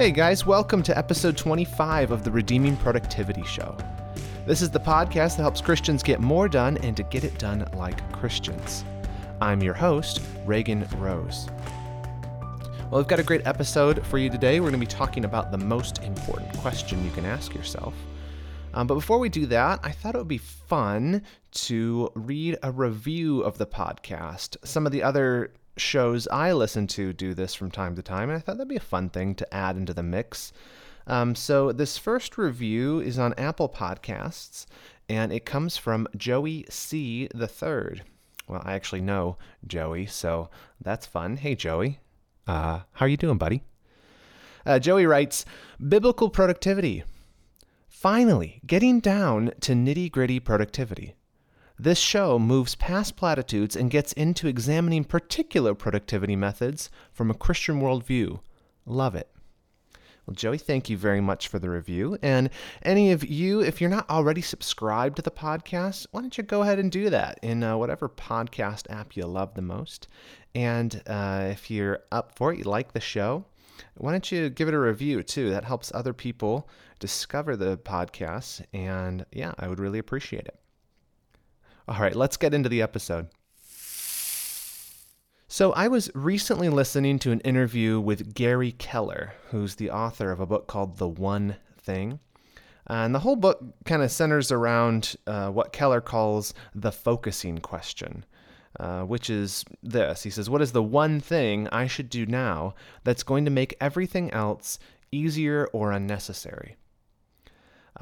Hey guys, welcome to episode 25 of the Redeeming Productivity Show. This is the podcast that helps Christians get more done and to get it done like Christians. I'm your host, Reagan Rose. Well, we've got a great episode for you today. We're going to be talking about the most important question you can ask yourself. But before we do that, I thought it would be fun to read a review of the podcast. Some of the other shows I listen to do this from time to time, and I thought that'd be a fun thing to add into the mix. So this first review is on Apple Podcasts, and it comes from Joey C. the Third. Well, I actually know Joey, so that's fun. Hey, Joey. How are you doing, buddy? Joey writes, Biblical productivity. Finally, getting down to nitty-gritty productivity. This show moves past platitudes and gets into examining particular productivity methods from a Christian worldview. Love it. Well, Joey, thank you very much for the review. And any of you, if you're not already subscribed to the podcast, why don't you go ahead and do that in whatever podcast app you love the most. And if you're up for it, you like the show, why don't you give it a review too? That helps other people discover the podcast. And yeah, I would really appreciate it. All right, let's get into the episode. So I was recently listening to an interview with Gary Keller, who's the author of a book called The One Thing. And the whole book kind of centers around what Keller calls the focusing question, which is this. He says, what is the one thing I should do now that's going to make everything else easier or unnecessary?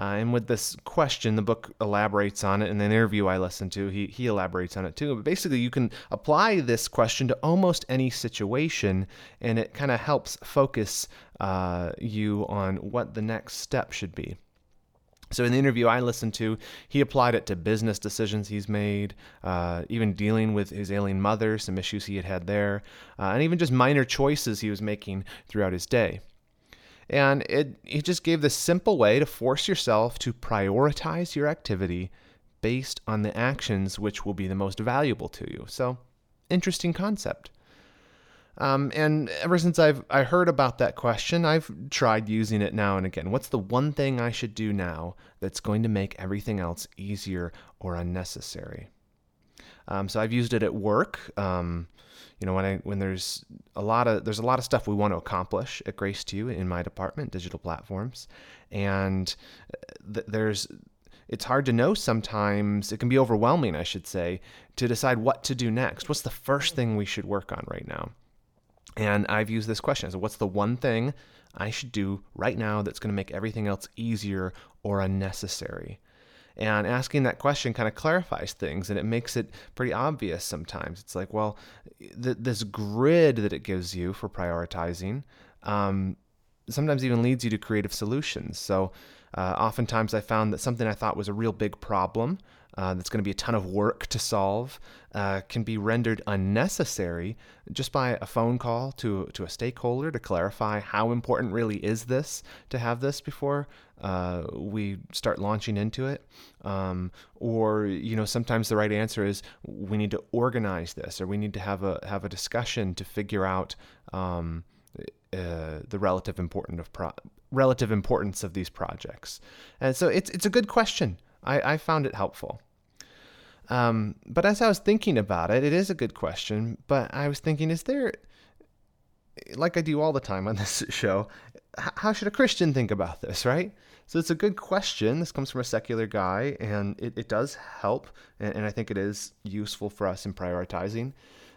And with this question, the book elaborates on it, and in the interview I listened to, he elaborates on it too. But basically, you can apply this question to almost any situation, and it kind of helps focus you on what the next step should be. So in the interview I listened to, he applied it to business decisions he's made, even dealing with his ailing mother, some issues he had there, and even just minor choices he was making throughout his day. And it just gave this simple way to force yourself to prioritize your activity based on the actions which will be the most valuable to you. So, interesting concept. And ever since I heard about that question, I've tried using it now and again. What's the one thing I should do now that's going to make everything else easier or unnecessary? So I've used it at work. When there's a lot of stuff we want to accomplish at Grace to You in my department, digital platforms, and it's hard to know sometimes. It can be overwhelming, I should say, to decide what to do next. What's the first thing we should work on right now? And I've used this question. So what's the one thing I should do right now that's going to make everything else easier or unnecessary? And asking that question kind of clarifies things, and it makes it pretty obvious sometimes. It's like, well, this grid that it gives you for prioritizing sometimes even leads you to creative solutions. So oftentimes I found that something I thought was a real big problem that's going to be a ton of work to solve can be rendered unnecessary just by a phone call to a stakeholder to clarify how important really is this to have this before we start launching into it. Sometimes the right answer is we need to organize this, or we need to have a discussion to figure out the relative importance of these projects. And so it's a good question. I found it helpful. But as I was thinking about it, it is a good question, but I was thinking, is there, like I do all the time on this show, how should a Christian think about this, right? So it's a good question. This comes from a secular guy, and it does help, and I think it is useful for us in prioritizing.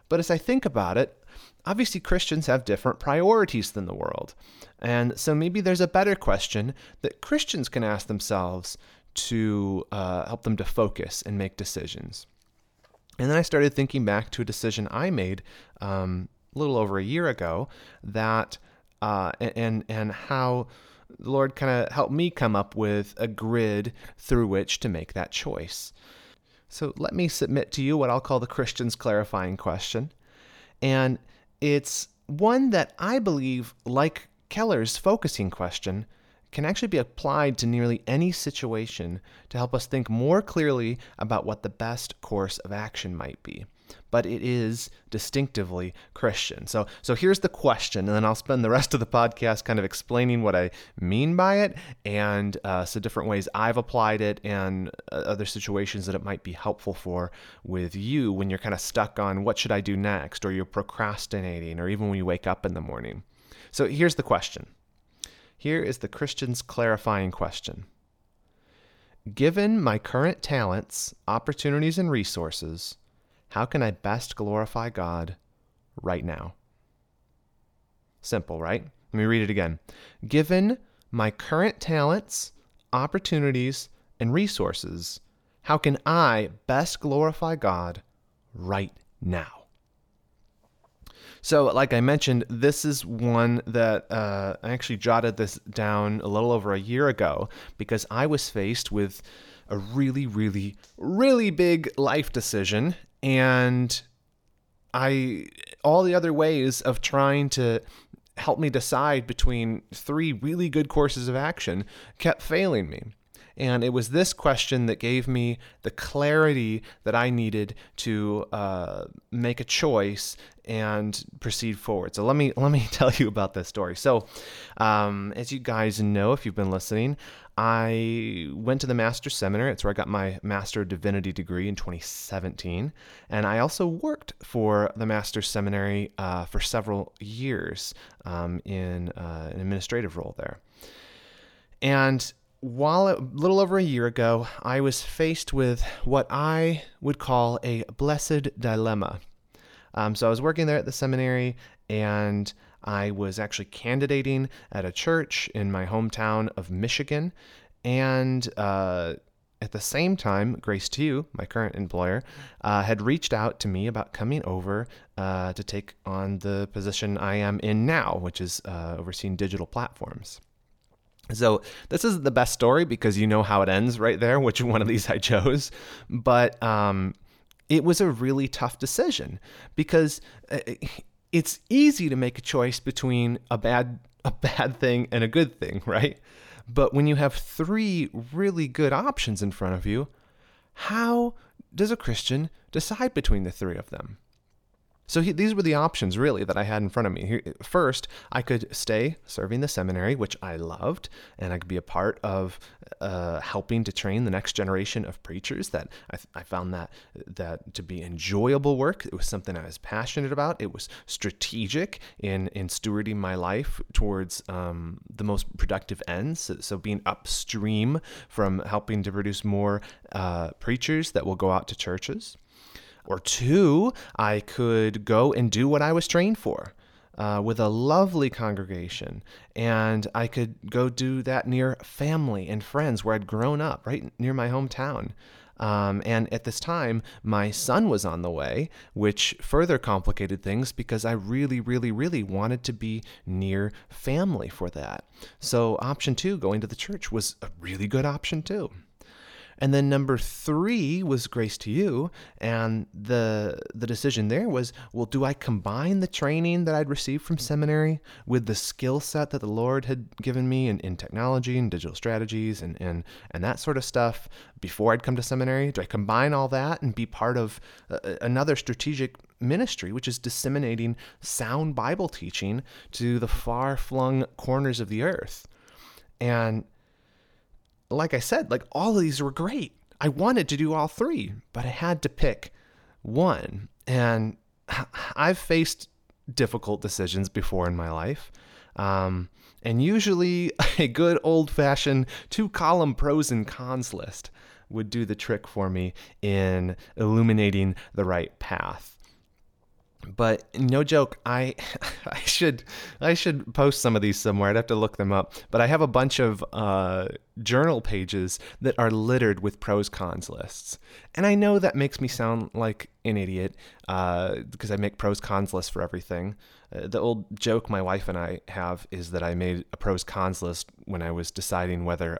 But as I think about it, obviously Christians have different priorities than the world. And so maybe there's a better question that Christians can ask themselves to help them to focus and make decisions. And then I started thinking back to a decision I made a little over a year ago that and how the Lord kind of helped me come up with a grid through which to make that choice. So let me submit to you what I'll call the Christian's clarifying question. And it's one that I believe, like Keller's focusing question, can actually be applied to nearly any situation to help us think more clearly about what the best course of action might be. but it is distinctively Christian. So here's the question, and then I'll spend the rest of the podcast kind of explaining what I mean by it and some different ways I've applied it and other situations that it might be helpful for with you when you're kind of stuck on what should I do next, or you're procrastinating, or even when you wake up in the morning. So here's the question. Here is the Christian's clarifying question. Given my current talents, opportunities, and resources, how can I best glorify God right now? Simple, right? Let me read it again. Given my current talents, opportunities, and resources, how can I best glorify God right now? So like I mentioned, this is one that I actually jotted this down a little over a year ago because I was faced with a really, really, really big life decision. And all the other ways of trying to help me decide between three really good courses of action kept failing me. And it was this question that gave me the clarity that I needed to make a choice and proceed forward. So let me tell you about this story. So as you guys know, if you've been listening, I went to the Master Seminary. It's where I got my Master of Divinity degree in 2017. And I also worked for the Master Seminary for several years in an administrative role there. And while a little over a year ago, I was faced with what I would call a blessed dilemma. So I was working there at the seminary, and I was actually candidating at a church in my hometown of Michigan. And at the same time, Grace to You, my current employer, had reached out to me about coming over to take on the position I am in now, which is overseeing digital platforms. So this isn't the best story because you know how it ends right there, which one of these I chose, but it was a really tough decision because it's easy to make a choice between a bad thing and a good thing, right? But when you have three really good options in front of you, how does a Christian decide between the three of them? So these were the options, really, that I had in front of me. First, I could stay serving the seminary, which I loved, and I could be a part of helping to train the next generation of preachers. That I found that to be enjoyable work. It was something I was passionate about. It was strategic in stewarding my life towards the most productive ends. So being upstream from helping to produce more preachers that will go out to churches. Or two, I could go and do what I was trained for with a lovely congregation, and I could go do that near family and friends where I'd grown up, right near my hometown. And at this time, my son was on the way, which further complicated things because I really, really, really wanted to be near family for that. So option two, going to the church, was a really good option too. And then number three was Grace to You, and the decision there was, well, do I combine the training that I'd received from seminary with the skill set that the Lord had given me in technology and digital strategies and that sort of stuff before I'd come to seminary? Do I combine all that and be part of another strategic ministry, which is disseminating sound Bible teaching to the far-flung corners of the earth? And like I said, like all of these were great. I wanted to do all three, but I had to pick one. And I've faced difficult decisions before in my life. And usually a good old-fashioned 2-column pros and cons list would do the trick for me in illuminating the right path. But no joke, I should post some of these somewhere. I'd have to look them up. But I have a bunch of journal pages that are littered with pros cons lists. And I know that makes me sound like an idiot because I make pros cons lists for everything. The old joke my wife and I have is that I made a pros cons list when I was deciding whether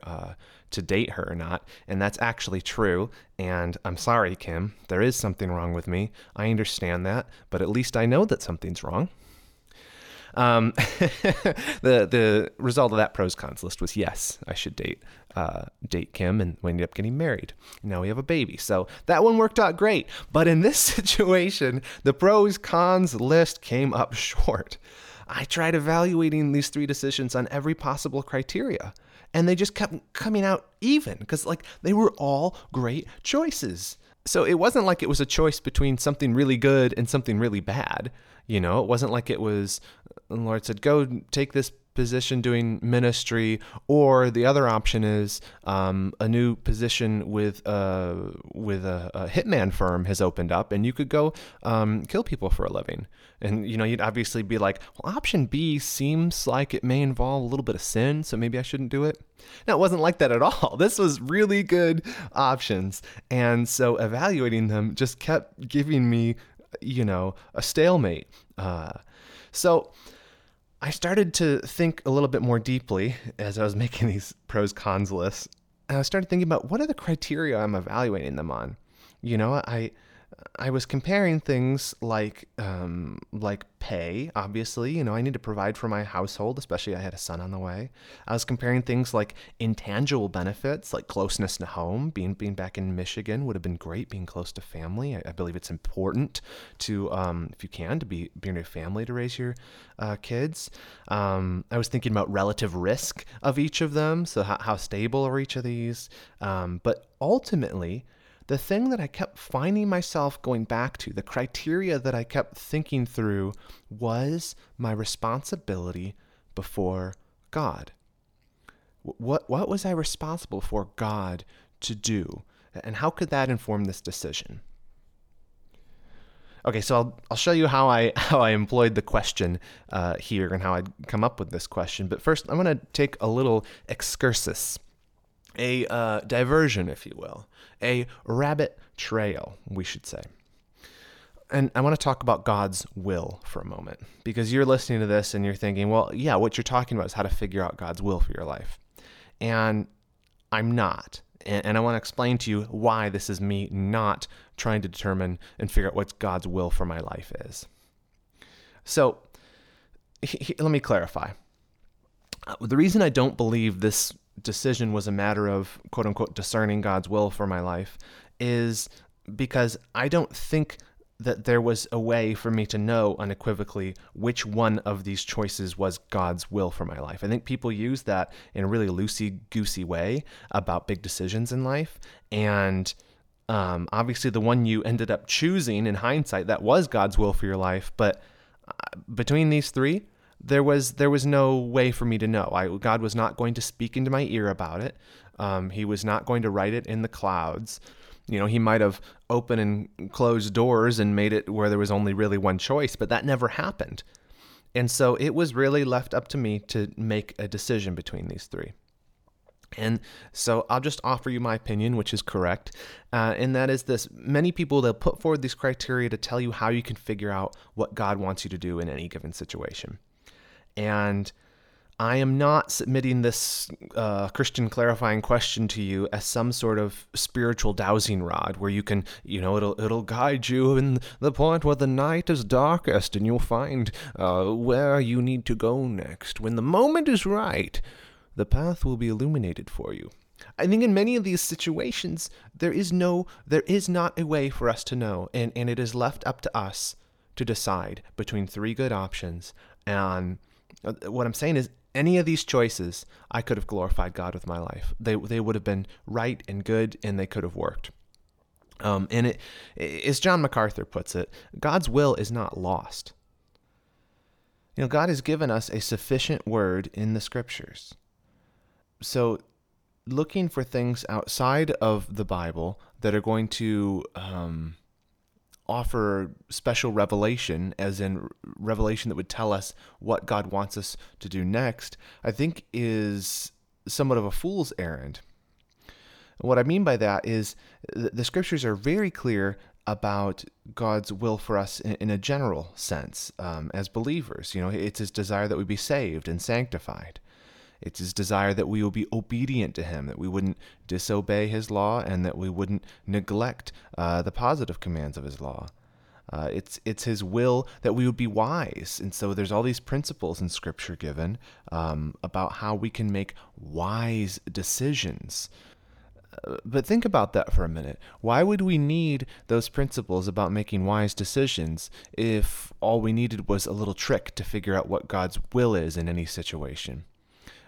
to date her or not. And that's actually true. And I'm sorry, Kim, there is something wrong with me. I understand that, but at least I know that something's wrong. The result of that pros cons list was yes, I should date Kim, and we ended up getting married. Now we have a baby. So that one worked out great. But in this situation, the pros cons list came up short. I tried evaluating these three decisions on every possible criteria, and they just kept coming out even, because like they were all great choices. So it wasn't like it was a choice between something really good and something really bad. You know, it wasn't like it was, the Lord said, go take this position doing ministry, or the other option is a new position with a hitman firm has opened up, and you could go kill people for a living. And you know, you'd obviously be like, well, option B seems like it may involve a little bit of sin, so maybe I shouldn't do it. Now, it wasn't like that at all. This was really good options, and so evaluating them just kept giving me, you know, a stalemate. So I started to think a little bit more deeply as I was making these pros cons lists, and I started thinking about what are the criteria I'm evaluating them on. You know, I was comparing things like pay. Obviously, you know, I need to provide for my household, especially I had a son on the way. I was comparing things like intangible benefits, like closeness to home. Being back in Michigan would have been great. Being close to family, I believe it's important to if you can to be near family to raise your kids. I was thinking about relative risk of each of them. So how stable are each of these? But ultimately, the thing that I kept finding myself going back to, the criteria that I kept thinking through, was my responsibility before God. What was I responsible for God to do? And how could that inform this decision? Okay, so I'll show you how I employed the question here and how I'd come up with this question. But first, I'm going to take a little excursus. A diversion, if you will, a rabbit trail, we should say. And I want to talk about God's will for a moment, because you're listening to this and you're thinking, well, yeah, what you're talking about is how to figure out God's will for your life. And I'm not. And I want to explain to you why this is me not trying to determine and figure out what God's will for my life is. So let me clarify. The reason I don't believe this decision was a matter of, quote unquote, discerning God's will for my life is because I don't think that there was a way for me to know unequivocally which one of these choices was God's will for my life. I think people use that in a really loosey-goosey way about big decisions in life. And obviously the one you ended up choosing in hindsight, that was God's will for your life. But between these three, there was no way for me to know. God was not going to speak into my ear about it. He was not going to write it in the clouds. You know, he might have opened and closed doors and made it where there was only really one choice, but that never happened. And so it was really left up to me to make a decision between these three. And so I'll just offer you my opinion, which is correct. And that is this: many people, they'll put forward these criteria to tell you how you can figure out what God wants you to do in any given situation. And I am not submitting this Christian clarifying question to you as some sort of spiritual dowsing rod where you can, you know, it'll guide you in the point where the night is darkest and you'll find where you need to go next. When the moment is right, the path will be illuminated for you. I think in many of these situations, there is not a way for us to know, and it is left up to us to decide between three good options. And what I'm saying is, any of these choices, I could have glorified God with my life. They would have been right and good, and they could have worked. And as John MacArthur puts it, God's will is not lost. You know, God has given us a sufficient word in the scriptures. So looking for things outside of the Bible that are going to offer special revelation, as in revelation that would tell us what God wants us to do next, I think is somewhat of a fool's errand. What I mean by that is the scriptures are very clear about God's will for us in a general sense as believers. You know, it's his desire that we be saved and sanctified. It's his desire that we will be obedient to him, that we wouldn't disobey his law, and that we wouldn't neglect the positive commands of his law. It's his will that we would be wise. And so there's all these principles in Scripture given about how we can make wise decisions. But think about that for a minute. Why would we need those principles about making wise decisions if all we needed was a little trick to figure out what God's will is in any situation?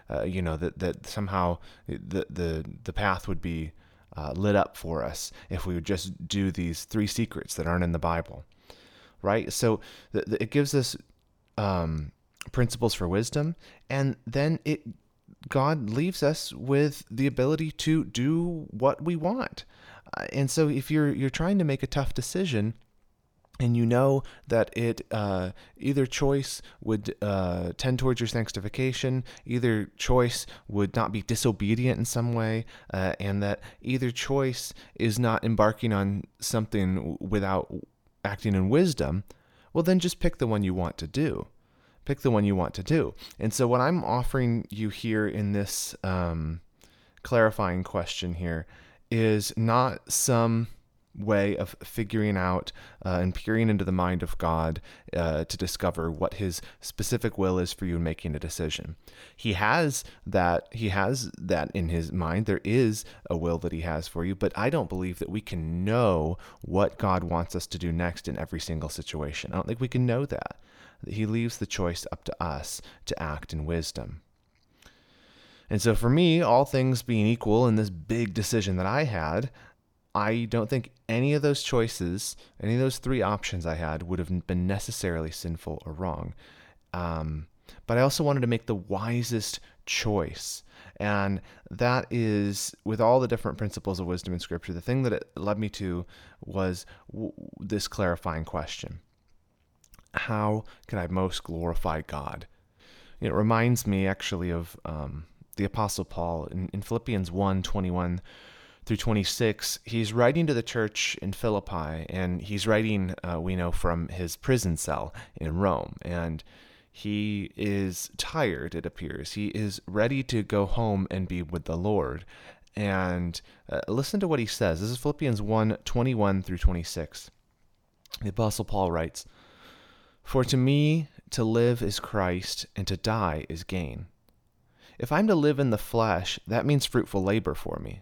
That somehow the path would be lit up for us if we would just do these three secrets that aren't in the Bible, right? So it gives us principles for wisdom, and then God leaves us with the ability to do what we want. And so if you're trying to make a tough decision, and you know that either choice would tend towards your sanctification, either choice would not be disobedient in some way, and that either choice is not embarking on something without acting in wisdom, well, then just pick the one you want to do. Pick the one you want to do. And so what I'm offering you here in this clarifying question here is not some way of figuring out and peering into the mind of God to discover what his specific will is for you in making a decision. He has that in his mind. There is a will that he has for you, but I don't believe that we can know what God wants us to do next in every single situation. I don't think we can know that. He leaves the choice up to us to act in wisdom. And so for me, all things being equal in this big decision that I had, I don't think any of those choices, any of those three options I had would have been necessarily sinful or wrong. But I also wanted to make the wisest choice. And that is, with all the different principles of wisdom in Scripture, the thing that it led me to was this clarifying question. How can I most glorify God? It reminds me actually of the Apostle Paul in Philippians 1:21 through 26, he's writing to the church in Philippi, and he's writing, we know, from his prison cell in Rome. And he is tired, it appears. He is ready to go home and be with the Lord. And listen to what he says. This is Philippians 1:21 through 26. The Apostle Paul writes, "For to me to live is Christ, and to die is gain. If I'm to live in the flesh, that means fruitful labor for me.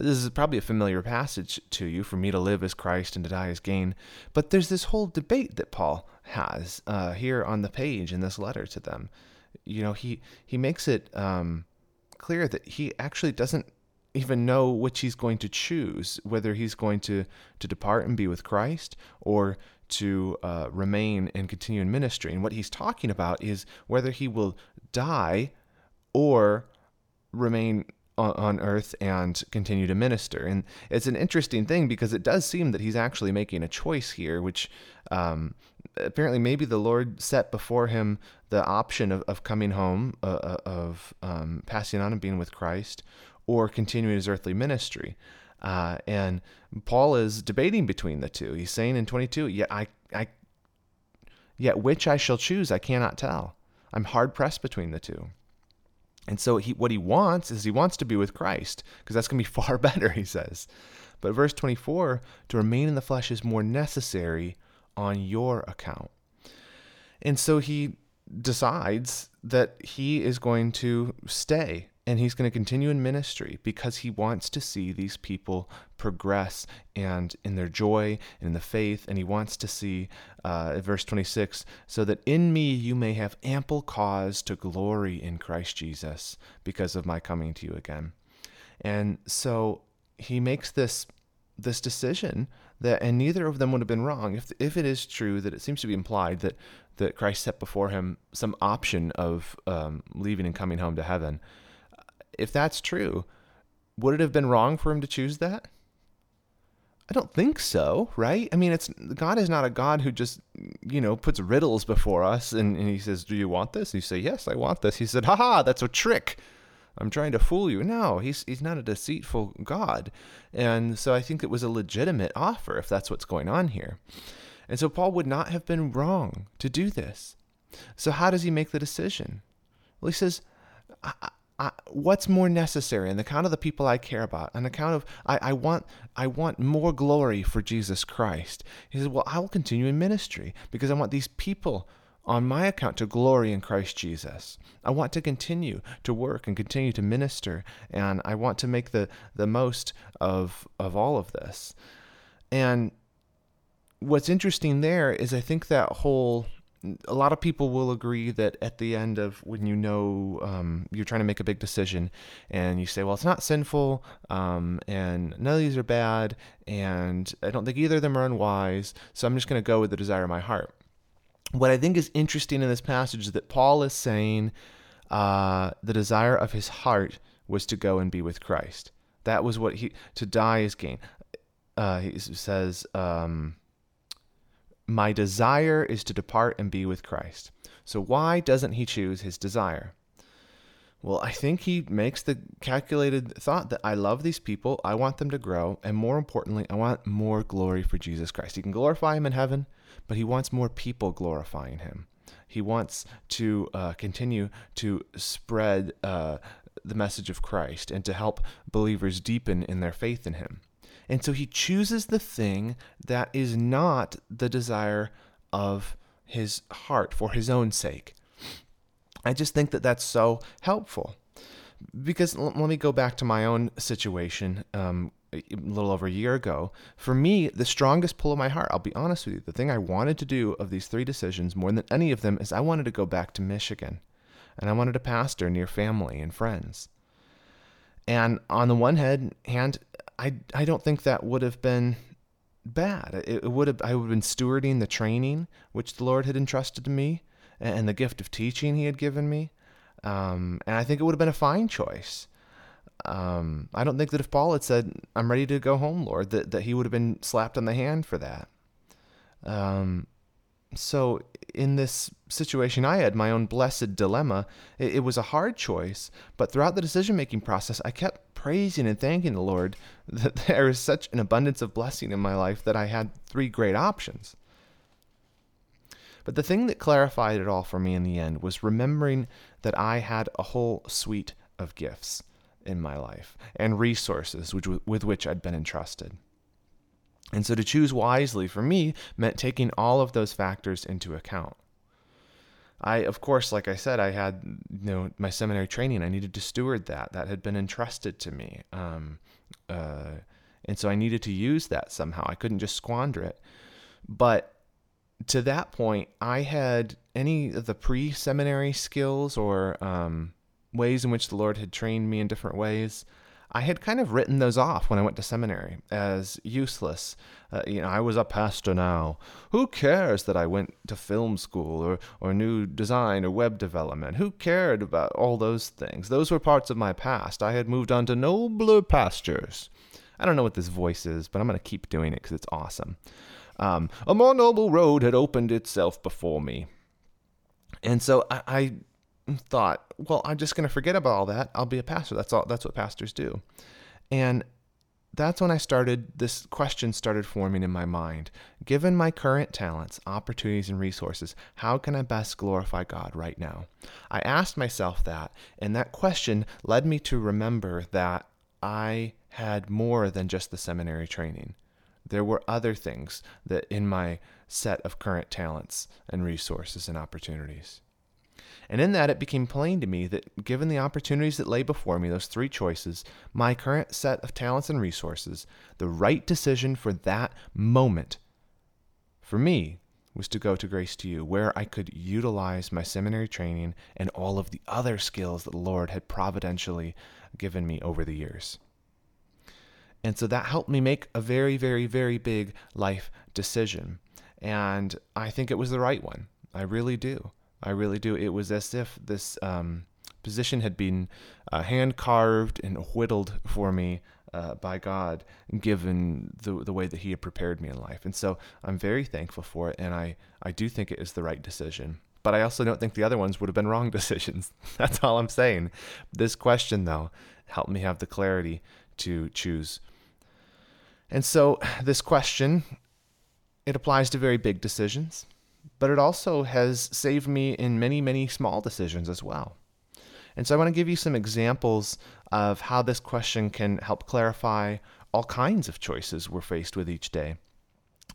This is probably a familiar passage to you. For me to live is Christ and to die is gain. But there's this whole debate that Paul has here on the page in this letter to them. You know, he makes it clear that he actually doesn't even know which he's going to choose, whether he's going to depart and be with Christ or to remain and continue in ministry. And what he's talking about is whether he will die or remain on earth and continue to minister. And it's an interesting thing because it does seem that he's actually making a choice here, which apparently maybe the Lord set before him the option of coming home, of passing on and being with Christ, or continuing his earthly ministry. And Paul is debating between the two. He's saying in 22, yet which I shall choose, I cannot tell. I'm hard pressed between the two. And so he wants to be with Christ, because that's going to be far better, he says. But verse 24, to remain in the flesh is more necessary on your account. And so he decides that he is going to stay and he's going to continue in ministry because he wants to see these people progress and in their joy and in the faith. And he wants to see, verse 26, so that in me you may have ample cause to glory in Christ Jesus because of my coming to you again. And so he makes this decision that, and neither of them would have been wrong. If it is true that it seems to be implied that Christ set before him some option of leaving and coming home to heaven, if that's true, would it have been wrong for him to choose that? I don't think so, right? I mean, God is not a God who just, puts riddles before us and he says, do you want this? And you say, yes, I want this. He said, haha, that's a trick. I'm trying to fool you. No, he's not a deceitful God. And so I think it was a legitimate offer if that's what's going on here. And so Paul would not have been wrong to do this. So how does he make the decision? Well, he says, what's more necessary on account of the people I care about, on account of I want more glory for Jesus Christ. He says, well, I will continue in ministry because I want these people on my account to glory in Christ Jesus. I want to continue to work and continue to minister, and I want to make the most of all of this. And what's interesting there is I think that a lot of people will agree that at the end of when you're trying to make a big decision and you say, well, it's not sinful, and none of these are bad, and I don't think either of them are unwise, so I'm just going to go with the desire of my heart. What I think is interesting in this passage is that Paul is saying the desire of his heart was to go and be with Christ. That was what to die is gain. He says, my desire is to depart and be with Christ. So why doesn't he choose his desire? Well, I think he makes the calculated thought that I love these people, I want them to grow, and more importantly, I want more glory for Jesus Christ. He can glorify him in heaven, but he wants more people glorifying him. He wants to continue to spread the message of Christ and to help believers deepen in their faith in him. And so he chooses the thing that is not the desire of his heart for his own sake. I just think that that's so helpful. Because let me go back to my own situation a little over a year ago. For me, the strongest pull of my heart, I'll be honest with you, the thing I wanted to do of these three decisions more than any of them is I wanted to go back to Michigan. And I wanted to pastor near family and friends. And on the one hand, I don't think that would have been bad. I would have been stewarding the training which the Lord had entrusted to me and the gift of teaching he had given me. And I think it would have been a fine choice. I don't think that if Paul had said, I'm ready to go home, Lord, that he would have been slapped on the hand for that. So in this situation I had, my own blessed dilemma, it was a hard choice, but throughout the decision-making process, I kept praising and thanking the Lord that there is such an abundance of blessing in my life that I had three great options. But the thing that clarified it all for me in the end was remembering that I had a whole suite of gifts in my life and resources with which I'd been entrusted. And so to choose wisely for me meant taking all of those factors into account. Of course, like I said, I had my seminary training. I needed to steward that. That had been entrusted to me. And so I needed to use that somehow. I couldn't just squander it. But to that point, I had any of the pre-seminary skills or ways in which the Lord had trained me in different ways. I had kind of written those off when I went to seminary as useless. I was a pastor now. Who cares that I went to film school or new design or web development? Who cared about all those things? Those were parts of my past. I had moved on to nobler pastures. I don't know what this voice is, but I'm going to keep doing it because it's awesome. A more noble road had opened itself before me. And so I thought, well, I'm just going to forget about all that. I'll be a pastor. That's what pastors do. And that's when this question started forming in my mind. Given my current talents, opportunities, and resources, how can I best glorify God right now? I asked myself that, and that question led me to remember that I had more than just the seminary training. There were other things that in my set of current talents and resources and opportunities. And in that, it became plain to me that given the opportunities that lay before me, those three choices, my current set of talents and resources, the right decision for that moment for me was to go to Grace to You, where I could utilize my seminary training and all of the other skills that the Lord had providentially given me over the years. And so that helped me make a very, very, very big life decision. And I think it was the right one. I really do. It was as if this position had been hand-carved and whittled for me by God, given the way that he had prepared me in life. And so I'm very thankful for it, and I do think it is the right decision. But I also don't think the other ones would have been wrong decisions. That's all I'm saying. This question, though, helped me have the clarity to choose. And so this question, it applies to very big decisions, but it also has saved me in many, many small decisions as well. And so I want to give you some examples of how this question can help clarify all kinds of choices we're faced with each day.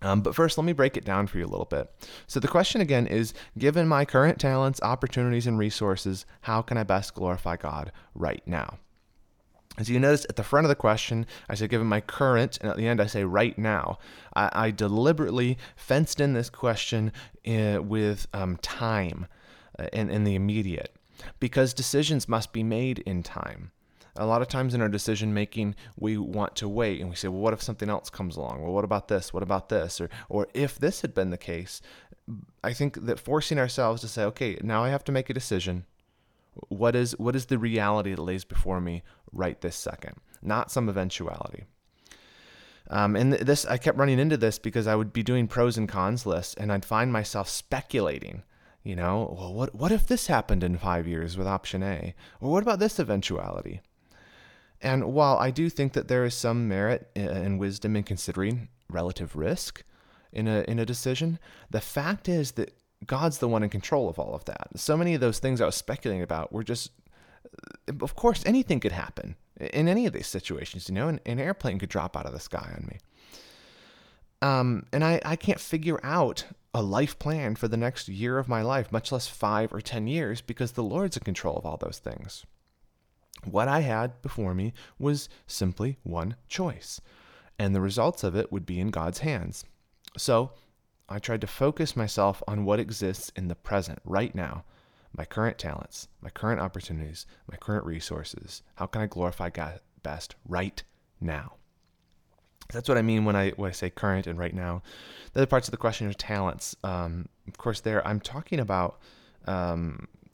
But first, let me break it down for you a little bit. So the question again is, given my current talents, opportunities, and resources, how can I best glorify God right now? As you notice at the front of the question, I say, given my current, and at the end, I say right now. I deliberately fenced in this question with time in the immediate, because decisions must be made in time. A lot of times in our decision making, we want to wait and we say, well, what if something else comes along? Well, what about this? What about this? Or if this had been the case, I think that forcing ourselves to say, okay, now I have to make a decision. What is the reality that lays before me right this second? Not some eventuality. And this, I kept running into this because I would be doing pros and cons lists, and I'd find myself speculating. You know, well, what if this happened in 5 years with option A? Or what about this eventuality? And while I do think that there is some merit and wisdom in considering relative risk in a decision, the fact is that God's the one in control of all of that. So many of those things I was speculating about were just, of course, anything could happen in any of these situations. You know, an airplane could drop out of the sky on me. And I can't figure out a life plan for the next year of my life, much less 5 or 10 years, because the Lord's in control of all those things. What I had before me was simply one choice, and the results of it would be in God's hands. So I tried to focus myself on what exists in the present, right now, my current talents, my current opportunities, my current resources. How can I glorify God best right now? That's what I mean when I say current and right now. The other parts of the question are talents. Of course, there I'm talking about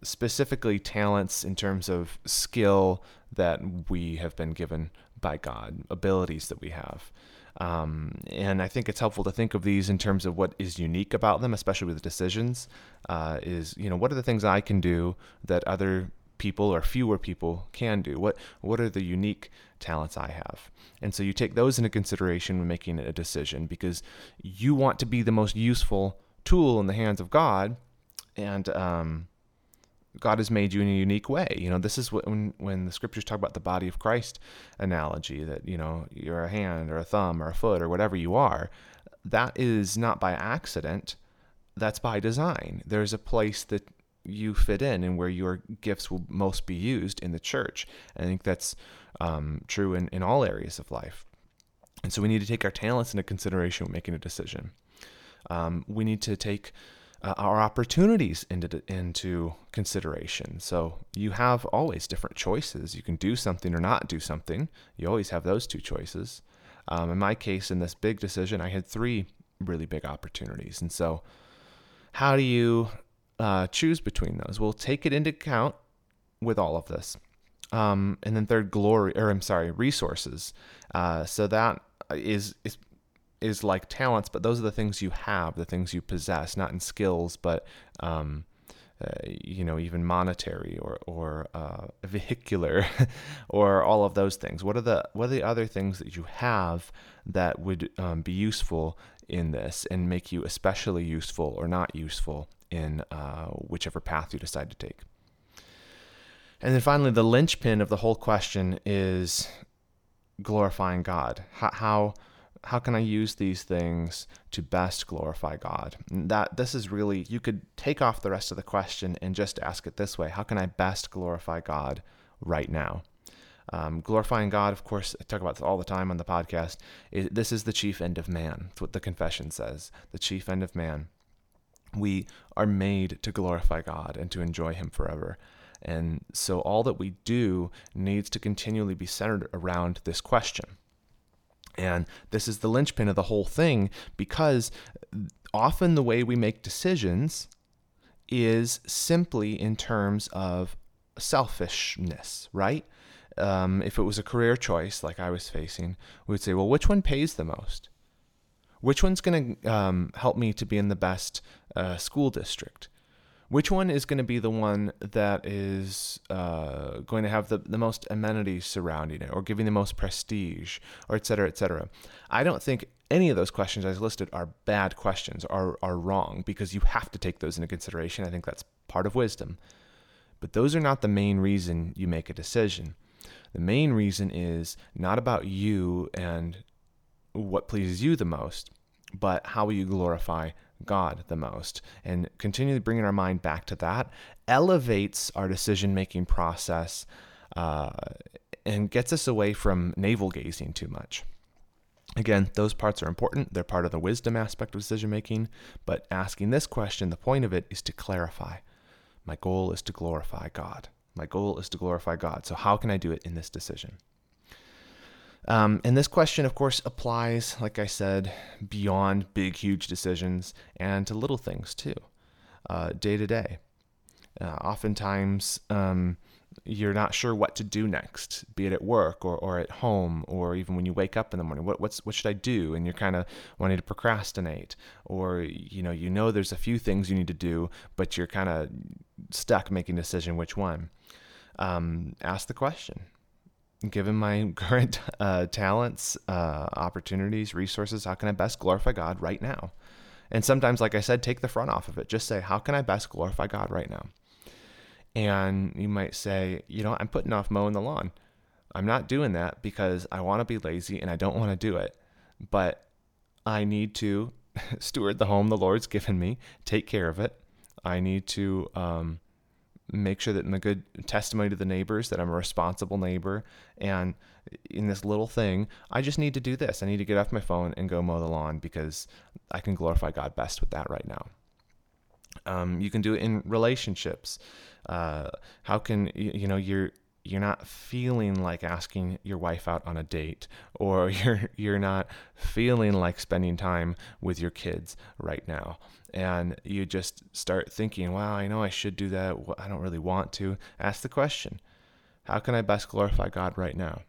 specifically talents in terms of skill that we have been given by God, abilities that we have. And I think it's helpful to think of these in terms of what is unique about them, especially with decisions, what are the things I can do that other people or fewer people can do? What are the unique talents I have? And so you take those into consideration when making a decision, because you want to be the most useful tool in the hands of God, and God has made you in a unique way. You know, this is when the scriptures talk about the body of Christ analogy, that, you know, you're a hand or a thumb or a foot or whatever you are. That is not by accident. That's by design. There's a place that you fit in and where your gifts will most be used in the church. I think that's true in all areas of life. And so we need to take our talents into consideration when making a decision. We need to take our opportunities into consideration. So you have always different choices. You can do something or not do something. You always have those two choices. In my case, in this big decision, I had 3 really big opportunities. And so how do you choose between those? We'll take it into account with all of this. And then third, resources. So that is like talents, but those are the things you have, the things you possess, not in skills, but, even monetary or vehicular or all of those things. What are the other things that you have that would be useful in this and make you especially useful or not useful in whichever path you decide to take? And then finally, the linchpin of the whole question is glorifying God. How can I use these things to best glorify God? That this is really, you could take off the rest of the question and just ask it this way: how can I best glorify God right now? Glorifying God, of course, I talk about this all the time on the podcast. This is the chief end of man. That's what the confession says, the chief end of man. We are made to glorify God and to enjoy him forever. And so all that we do needs to continually be centered around this question. And this is the linchpin of the whole thing, because often the way we make decisions is simply in terms of selfishness, right? if it was a career choice like I was facing, we would say, well, which one pays the most? Which one's going to help me to be in the best school district? Which one is going to be the one that is going to have the most amenities surrounding it, or giving the most prestige, or et cetera, et cetera? I don't think any of those questions I listed are bad questions, are wrong, because you have to take those into consideration. I think that's part of wisdom. But those are not the main reason you make a decision. The main reason is not about you and what pleases you the most, but how will you glorify God the most? And continually bringing our mind back to that elevates our decision-making process and gets us away from navel-gazing too much. Again, those parts are important. They're part of the wisdom aspect of decision-making, but asking this question, the point of it is to clarify. My goal is to glorify God. My goal is to glorify God. So how can I do it in this decision? And this question, of course, applies, like I said, beyond big, huge decisions and to little things too, day to day. Oftentimes, you're not sure what to do next, be it at work or at home, or even when you wake up in the morning, what should I do? And you're kind of wanting to procrastinate, or, you know, there's a few things you need to do, but you're kind of stuck making a decision which one. Ask the question. Given my current talents, opportunities, resources, how can I best glorify God right now? And sometimes, like I said, take the front off of it. Just say, how can I best glorify God right now? And you might say, you know, I'm putting off mowing the lawn. I'm not doing that because I want to be lazy and I don't want to do it. But I need to steward the home the Lord's given me, take care of it. I need to make sure that in the good testimony to the neighbors that I'm a responsible neighbor. And in this little thing, I just need to do this. I need to get off my phone and go mow the lawn because I can glorify God best with that right now. You can do it in relationships. How can, you're not feeling like asking your wife out on a date, or you're not feeling like spending time with your kids right now. And you just start thinking, wow, I know I should do that. I don't really want to. Ask the question, how can I best glorify God right now?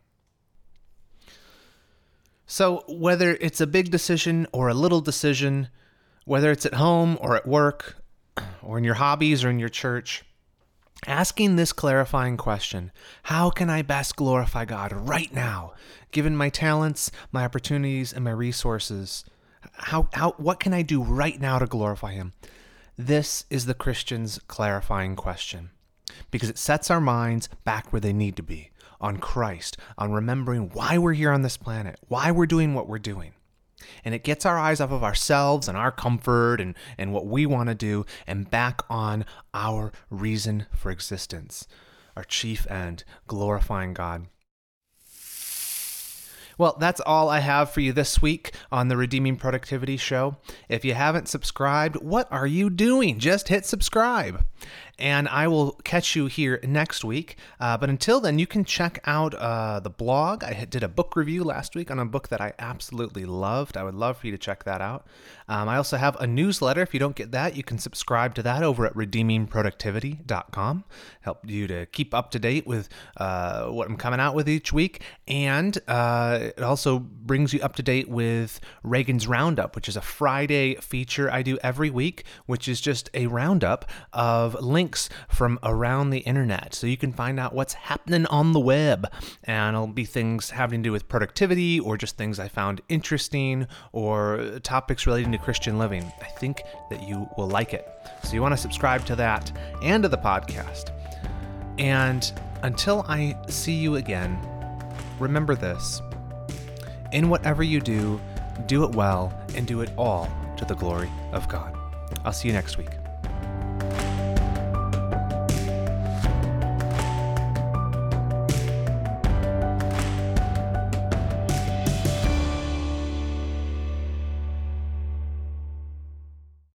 So whether it's a big decision or a little decision, whether it's at home or at work or in your hobbies or in your church, asking this clarifying question, how can I best glorify God right now, given my talents, my opportunities, and my resources? What can I do right now to glorify Him? This is the Christian's clarifying question, because it sets our minds back where they need to be, on Christ, on remembering why we're here on this planet, why we're doing what we're doing. And it gets our eyes off of ourselves and our comfort and what we want to do, and back on our reason for existence, our chief end, glorifying God. Well, that's all I have for you this week on the Redeeming Productivity Show. If you haven't subscribed, what are you doing? Just hit subscribe. And I will catch you here next week. But until then, you can check out the blog. I did a book review last week on a book that I absolutely loved. I would love for you to check that out. I also have a newsletter. If you don't get that, you can subscribe to that over at redeemingproductivity.com. Help you to keep up to date with what I'm coming out with each week. And it also brings you up to date with Reagan's Roundup, which is a Friday feature I do every week, which is just a roundup of links from around the internet. So you can find out what's happening on the web, and it'll be things having to do with productivity, or just things I found interesting, or topics relating to Christian living. I think that you will like it. So you want to subscribe to that and to the podcast. And until I see you again, remember this: in whatever you do, do it well and do it all to the glory of God. I'll see you next week.